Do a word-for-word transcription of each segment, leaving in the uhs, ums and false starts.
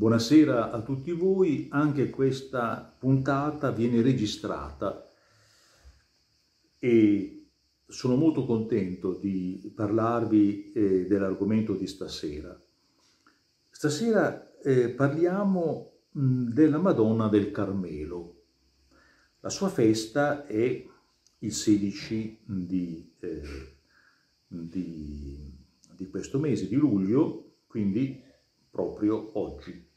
Buonasera a tutti voi, anche questa puntata viene registrata e sono molto contento di parlarvi eh, dell'argomento di stasera. Stasera eh, parliamo mh, della Madonna del Carmelo. La sua festa è il sedici di, eh, di, di questo mese, di luglio, quindi proprio oggi.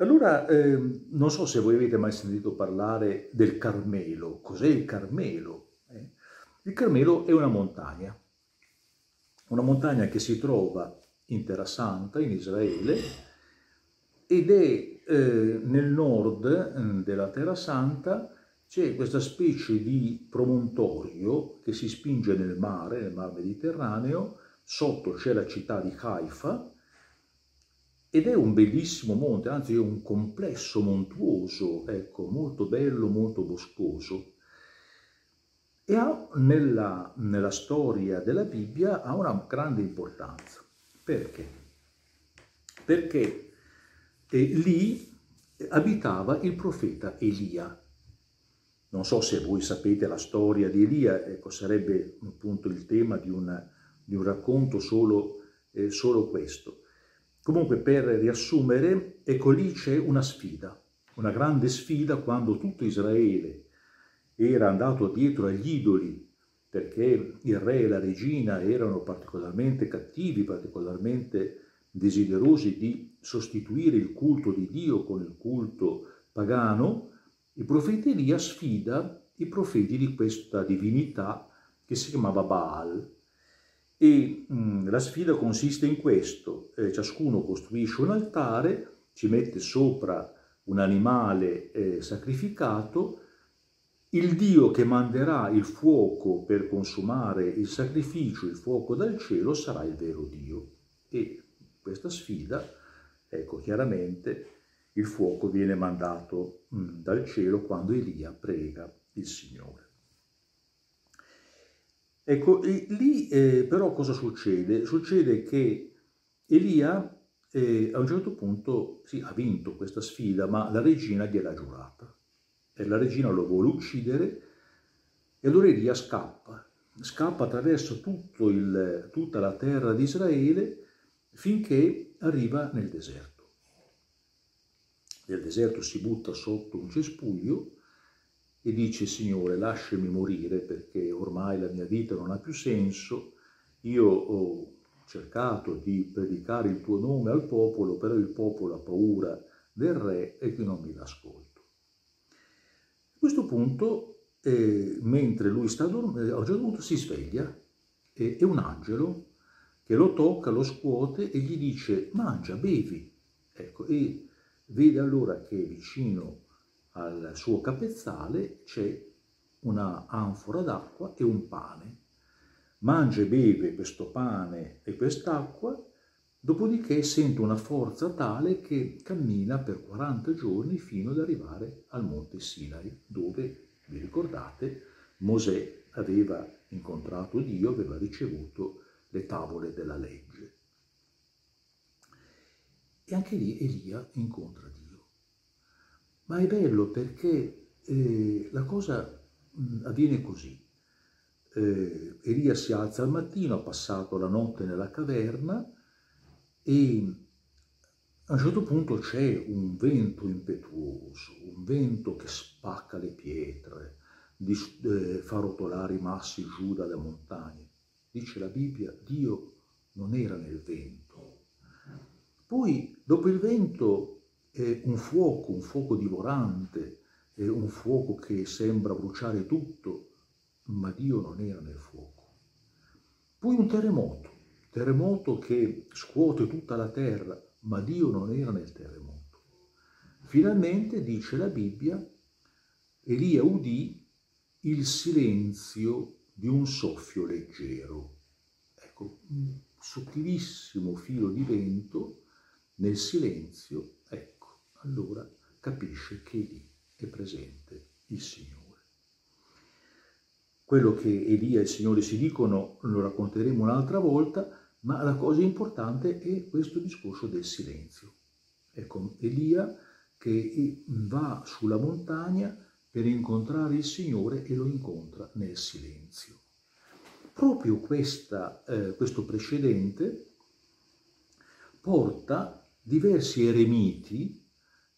Allora, eh, non so se voi avete mai sentito parlare del Carmelo. Cos'è il Carmelo? Eh? Il Carmelo è una montagna, una montagna che si trova in Terra Santa, in Israele, ed è eh, nel nord della Terra Santa. C'è questa specie di promontorio che si spinge nel mare, nel Mar Mediterraneo. Sotto c'è la città di Haifa, ed è un bellissimo monte, anzi è un complesso montuoso, ecco, molto bello, molto boscoso. E ha, nella, nella storia della Bibbia, ha una grande importanza. Perché? Perché eh, lì abitava il profeta Elia. Non so se voi sapete la storia di Elia, ecco, sarebbe appunto il tema di, una, di un racconto solo, eh, solo questo. Comunque, per riassumere, ecco, lì c'è una sfida, una grande sfida, quando tutto Israele era andato dietro agli idoli, perché il re e la regina erano particolarmente cattivi, particolarmente desiderosi di sostituire il culto di Dio con il culto pagano. Il profeta Elia sfida i profeti di questa divinità che si chiamava Baal. E mh, la sfida consiste in questo: eh, ciascuno costruisce un altare, ci mette sopra un animale eh, sacrificato, il Dio che manderà il fuoco per consumare il sacrificio, il fuoco dal cielo, sarà il vero Dio. E questa sfida, ecco, chiaramente il fuoco viene mandato mh, dal cielo quando Elia prega il Signore. Ecco, e lì eh, però cosa succede? Succede che Elia eh, a un certo punto sì, ha vinto questa sfida, ma la regina gliel'ha giurata. E la regina lo vuole uccidere, e allora Elia scappa. Scappa attraverso tutto il, tutta la terra di Israele, finché arriva nel deserto. Nel deserto si butta sotto un cespuglio, e dice: Signore, lasciami morire, perché ormai la mia vita non ha più senso, io ho cercato di predicare il tuo nome al popolo, però il popolo ha paura del re e che non mi dà ascolto. A questo punto, eh, mentre lui sta dormendo, a un certo punto si sveglia, e, e un angelo che lo tocca, lo scuote e gli dice: mangia, bevi. Ecco, e vede allora che vicino al suo capezzale c'è una anfora d'acqua e un pane. Mangia e beve questo pane e quest'acqua, dopodiché sente una forza tale che cammina per quaranta giorni fino ad arrivare al Monte Sinai, dove, vi ricordate, Mosè aveva incontrato Dio, aveva ricevuto le tavole della legge. E anche lì Elia incontra Dio. Ma è bello perché eh, la cosa mh, avviene così. Eh, Elia si alza al mattino, ha passato la notte nella caverna, e a un certo punto c'è un vento impetuoso, un vento che spacca le pietre, di, eh, fa rotolare i massi giù dalle montagne. Dice la Bibbia, Dio non era nel vento. Poi, dopo il vento, un fuoco, un fuoco divorante, un fuoco che sembra bruciare tutto, ma Dio non era nel fuoco. Poi un terremoto, terremoto che scuote tutta la terra, ma Dio non era nel terremoto. Finalmente, dice la Bibbia, Elia udì il silenzio di un soffio leggero. Ecco, un sottilissimo filo di vento nel silenzio. Ecco, allora capisce che lì è presente il Signore. Quello che Elia e il Signore si dicono lo racconteremo un'altra volta, ma la cosa importante è questo discorso del silenzio. Ecco, Elia che va sulla montagna per incontrare il Signore e lo incontra nel silenzio. Proprio questa, eh, questo precedente porta diversi eremiti,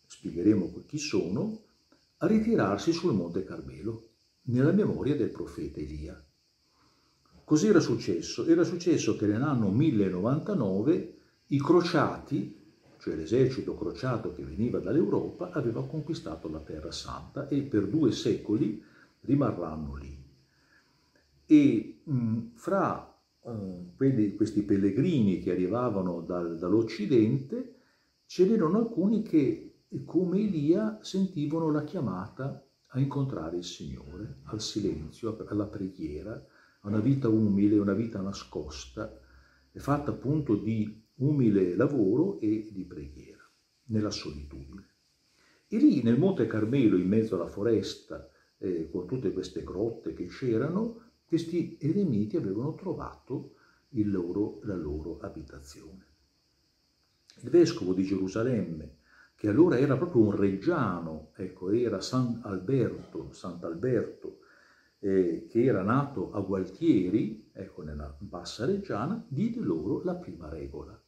spiegheremo chi sono, a ritirarsi sul Monte Carmelo, nella memoria del profeta Elia. Così era successo? Era successo che nell'anno mille novantanove i crociati, cioè l'esercito crociato che veniva dall'Europa, aveva conquistato la Terra Santa e per due secoli rimarranno lì. E mh, fra mh, quelli, questi pellegrini che arrivavano dal, dall'Occidente, ce n'erano alcuni che, come Elia, sentivano la chiamata a incontrare il Signore, al silenzio, alla preghiera, a una vita umile, una vita nascosta, fatta appunto di umile lavoro e di preghiera, nella solitudine. E lì nel Monte Carmelo, in mezzo alla foresta, eh, con tutte queste grotte che c'erano, questi eremiti avevano trovato il loro, la loro abitazione. Il vescovo di Gerusalemme, che allora era proprio un reggiano, ecco, era Sant'Alberto, Sant'Alberto, eh, che era nato a Gualtieri, ecco, nella bassa reggiana, diede loro la prima regola.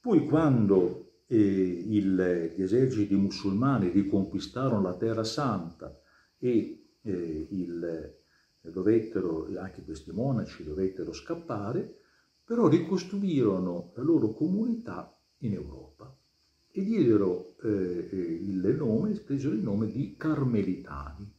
Poi quando eh, il, gli eserciti musulmani riconquistarono la Terra Santa e eh, il, dovettero, anche questi monaci dovettero scappare, però ricostruirono la loro comunità in Europa. E diedero eh, il nome, presero il nome di Carmelitani.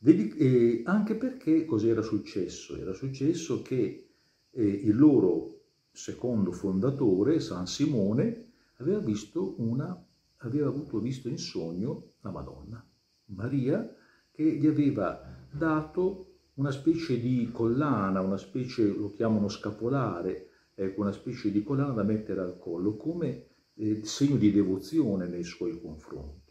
E anche perché cos'era successo? Era successo che eh, il loro secondo fondatore, San Simone, aveva visto una, aveva avuto visto in sogno la Madonna, Maria, che gli aveva dato una specie di collana, una specie, lo chiamano scapolare, ecco, una specie di collana da mettere al collo, come il segno di devozione nei suoi confronti.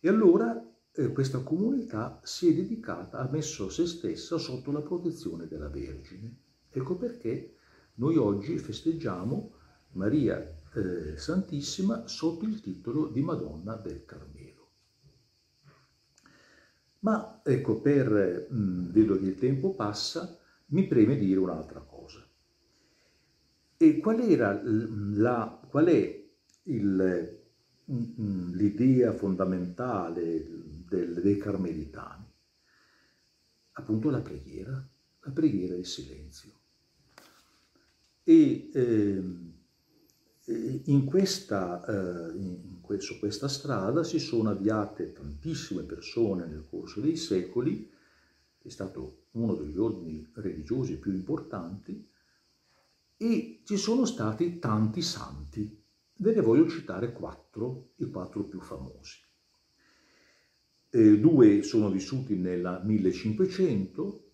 E allora eh, questa comunità si è dedicata, ha messo se stessa sotto la protezione della Vergine. Ecco perché noi oggi festeggiamo Maria eh, Santissima sotto il titolo di Madonna del Carmelo. Ma ecco, per, mh, vedo che il tempo passa, mi preme dire un'altra cosa. E qual era la, qual è l'idea fondamentale del, dei Carmelitani? Appunto la preghiera, la preghiera e il silenzio. E eh, in questa, eh, in questo, questa strada si sono avviate tantissime persone nel corso dei secoli, è stato uno degli ordini religiosi più importanti, e ci sono stati tanti santi. Ve ne voglio citare quattro, i quattro più famosi. Eh, due sono vissuti nel millecinquecento,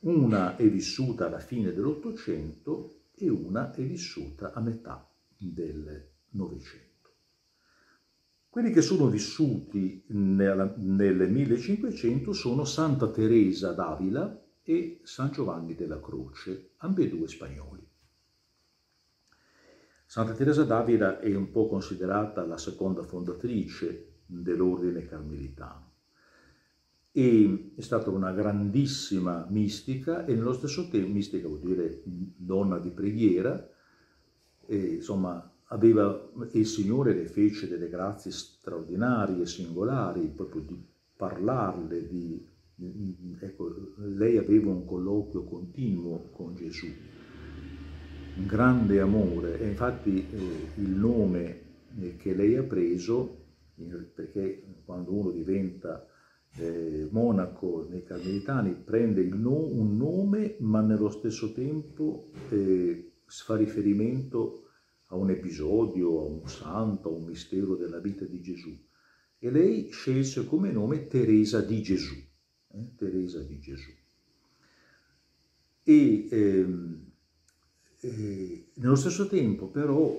una è vissuta alla fine dell'Ottocento e una è vissuta a metà del Novecento. Quelli che sono vissuti nel, nel millecinquecento sono Santa Teresa d'Avila e San Giovanni della Croce, ambedue spagnoli. Santa Teresa d'Avila è un po' considerata la seconda fondatrice dell'ordine carmelitano. E è stata una grandissima mistica e nello stesso tempo, mistica vuol dire donna di preghiera, e, insomma, aveva, il Signore le fece delle grazie straordinarie, singolari, proprio di parlarle, di, ecco, lei aveva un colloquio continuo con Gesù. Un grande amore, e infatti eh, il nome eh, che lei ha preso, perché quando uno diventa eh, monaco nei Carmelitani prende il no, un nome ma nello stesso tempo eh, fa riferimento a un episodio, a un santo, a un mistero della vita di Gesù. E lei scelse come nome Teresa di Gesù. Eh? Teresa di Gesù. E ehm, eh, nello stesso tempo, però,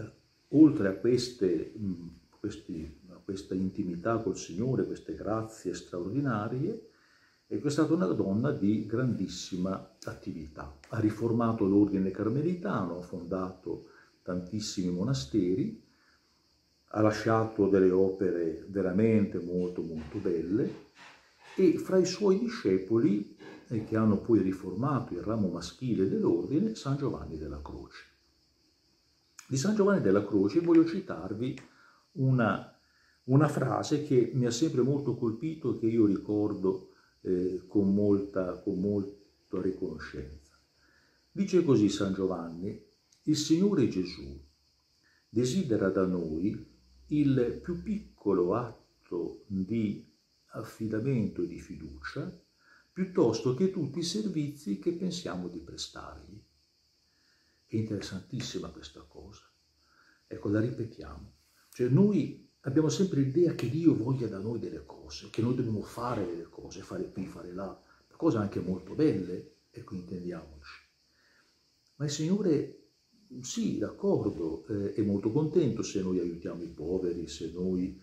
eh, oltre a queste, mh, questi, a questa intimità col Signore, queste grazie straordinarie, è stata una donna di grandissima attività. Ha riformato l'ordine carmelitano, ha fondato tantissimi monasteri, ha lasciato delle opere veramente molto molto belle, e fra i suoi discepoli, eh, che hanno poi riformato il ramo maschile dell'ordine, San Giovanni della Croce. Di San Giovanni della Croce voglio citarvi una, una frase che mi ha sempre molto colpito e che io ricordo eh, con molta, con molta riconoscenza. Dice così San Giovanni: il Signore Gesù desidera da noi il più piccolo atto di affidamento e di fiducia, piuttosto che tutti i servizi che pensiamo di prestargli. È interessantissima questa cosa. Ecco, la ripetiamo. Cioè, noi abbiamo sempre l'idea che Dio voglia da noi delle cose, che noi dobbiamo fare delle cose, fare qui, fare là, cose anche molto belle, ecco, intendiamoci. Ma il Signore... sì, d'accordo, eh, è molto contento se noi aiutiamo i poveri, se noi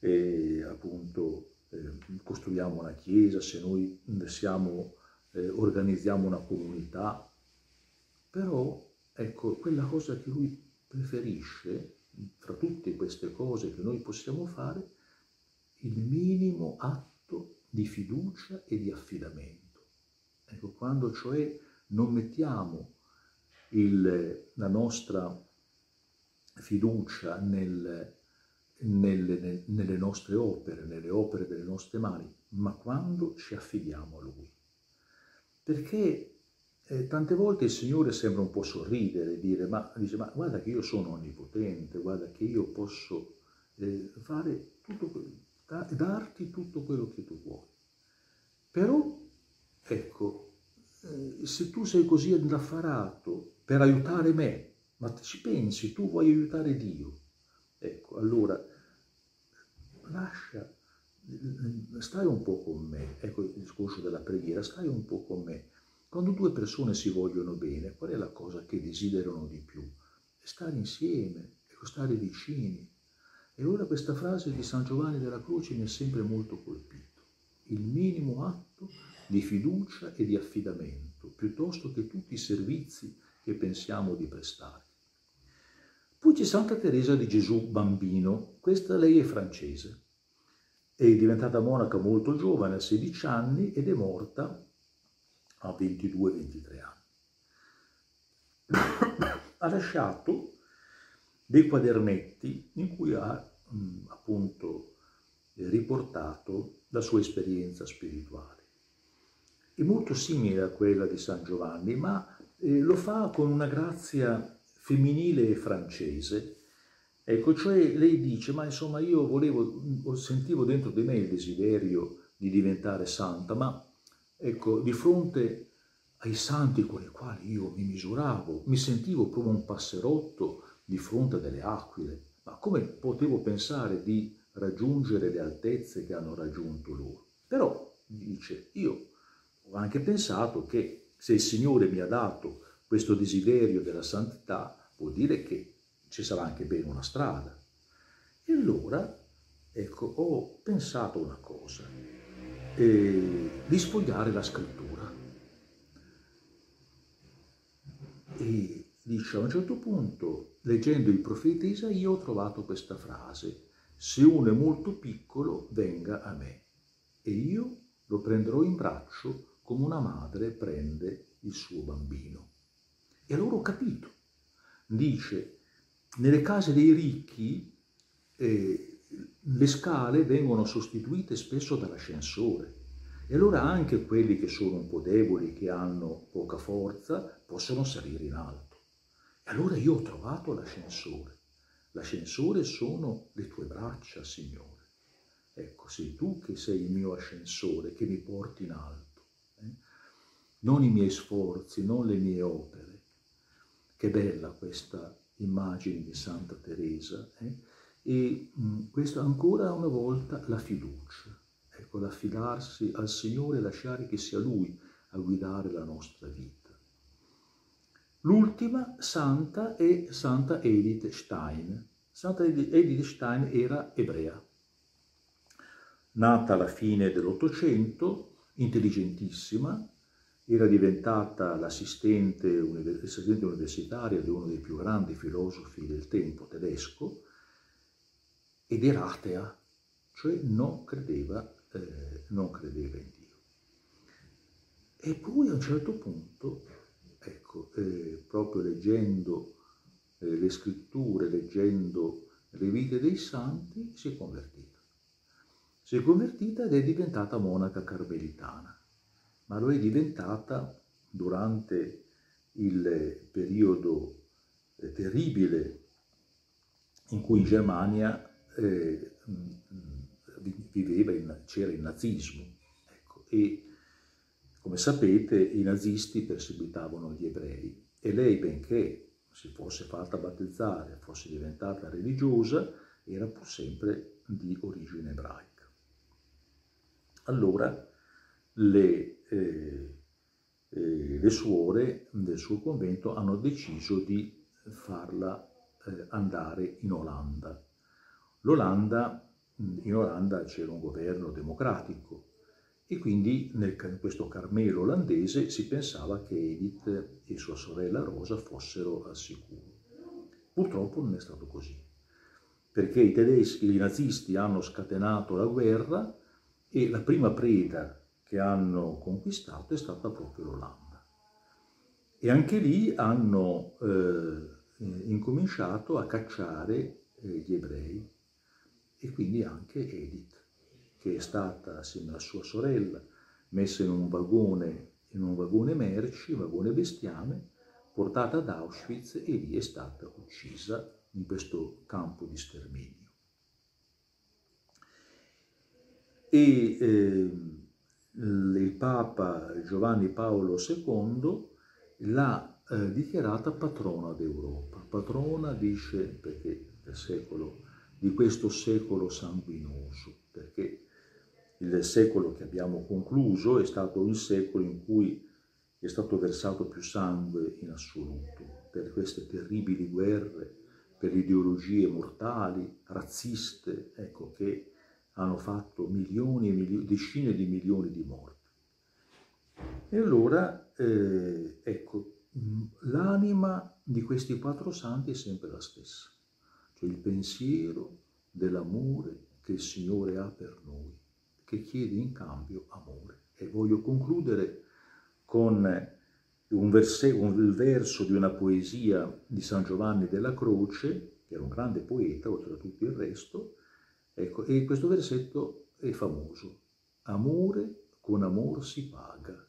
eh, appunto eh, costruiamo una chiesa, se noi siamo, eh, organizziamo una comunità, però ecco, quella cosa che lui preferisce, tra tutte queste cose che noi possiamo fare, il minimo atto di fiducia e di affidamento. Ecco, quando cioè non mettiamo Il, la nostra fiducia nel, nel, nelle nostre opere, nelle opere delle nostre mani, ma quando ci affidiamo a Lui. Perché eh, tante volte il Signore sembra un po' sorridere, dire, ma, dice, ma guarda che io sono onnipotente, guarda che io posso eh, fare tutto, da, darti tutto quello che tu vuoi. Però, ecco, eh, se tu sei così indaffarato per aiutare me, ma ci pensi, tu vuoi aiutare Dio. Ecco, allora, lascia, stai un po' con me, ecco il discorso della preghiera, stai un po' con me. Quando due persone si vogliono bene, qual è la cosa che desiderano di più? Stare insieme, ecco, stare vicini. E allora questa frase di San Giovanni della Croce mi ha sempre molto colpito. Il minimo atto di fiducia e di affidamento, piuttosto che tutti i servizi che pensiamo di prestare. Poi c'è Santa Teresa di Gesù Bambino, questa lei è francese, è diventata monaca molto giovane, a sedici anni, ed è morta a ventidue ventitré anni. Ha lasciato dei quadernetti in cui ha mh, appunto riportato la sua esperienza spirituale. È molto simile a quella di San Giovanni, ma Eh, lo fa con una grazia femminile e francese. Ecco, cioè lei dice, ma insomma io volevo, sentivo dentro di me il desiderio di diventare santa, ma ecco, di fronte ai santi con i quali io mi misuravo, mi sentivo come un passerotto di fronte a delle aquile, ma come potevo pensare di raggiungere le altezze che hanno raggiunto loro? Però, dice, io ho anche pensato che se il Signore mi ha dato questo desiderio della santità, vuol dire che ci sarà anche bene una strada. E allora, ecco, ho pensato una cosa, eh, di sfogliare la scrittura. E dice, a un certo punto, leggendo il profeta Isaia, ho trovato questa frase, se uno è molto piccolo, venga a me, e io lo prenderò in braccio, come una madre prende il suo bambino. E allora ho capito. Dice, nelle case dei ricchi eh, le scale vengono sostituite spesso dall'ascensore. E allora anche quelli che sono un po' deboli, che hanno poca forza, possono salire in alto. E allora io ho trovato l'ascensore. L'ascensore sono le tue braccia, Signore. Ecco, sei tu che sei il mio ascensore, che mi porti in alto. Non i miei sforzi, non le mie opere. Che bella questa immagini di Santa Teresa, eh? e mh, questo ancora una volta la fiducia, ecco, l'affidarsi al Signore e lasciare che sia Lui a guidare la nostra vita. L'ultima santa è Santa Edith Stein. Santa Edith Stein era ebrea, nata alla fine dell'Ottocento, intelligentissima, era diventata l'assistente universitaria di uno dei più grandi filosofi del tempo tedesco ed era atea, cioè non credeva, eh, non credeva in Dio. E poi a un certo punto, ecco, eh, proprio leggendo eh, le scritture, leggendo le vite dei santi, si è convertita. Si è convertita ed è diventata monaca carmelitana, ma lo è diventata durante il periodo eh, terribile in cui in Germania eh, c'era il nazismo, ecco, e come sapete i nazisti perseguitavano gli ebrei e lei, benché si fosse fatta battezzare, fosse diventata religiosa, era pur sempre di origine ebraica. Allora le, eh, eh, le suore del suo convento hanno deciso di farla eh, andare in Olanda. L'Olanda, in Olanda c'era un governo democratico, e quindi nel, in questo Carmelo olandese si pensava che Edith e sua sorella Rosa fossero al sicuro. Purtroppo non è stato così, perché i tedeschi, i nazisti hanno scatenato la guerra e la prima preda che hanno conquistato è stata proprio l'Olanda. E anche lì hanno eh, incominciato a cacciare eh, gli ebrei e quindi anche Edith, che è stata, assieme alla sua sorella, messa in un vagone, in un vagone merci, un vagone bestiame, portata ad Auschwitz e lì è stata uccisa in questo campo di sterminio. E eh, il Papa Giovanni Paolo secondo l'ha eh, dichiarata patrona d'Europa. Patrona, dice, perché del secolo, di questo secolo sanguinoso, perché il secolo che abbiamo concluso è stato il secolo in cui è stato versato più sangue in assoluto, per queste terribili guerre, per ideologie mortali, razziste, ecco, che hanno fatto milioni e milioni, decine di milioni di morti. E allora, eh, ecco, l'anima di questi quattro santi è sempre la stessa, cioè il pensiero dell'amore che il Signore ha per noi, che chiede in cambio amore. E voglio concludere con un, verse, un verso di una poesia di San Giovanni della Croce, che era un grande poeta, oltre a tutto il resto, ecco, e questo versetto è famoso. Amore con amor si paga.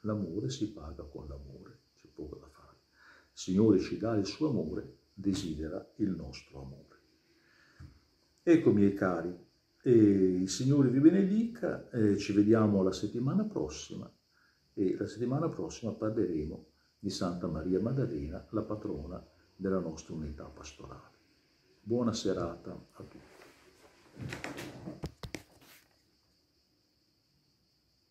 L'amore si paga con l'amore, c'è poco da fare. Il Signore ci dà il suo amore, desidera il nostro amore. Ecco, miei cari, eh, il Signore vi benedica, eh, ci vediamo la settimana prossima e la settimana prossima parleremo di Santa Maria Maddalena, la patrona della nostra unità pastorale. Buona serata a tutti.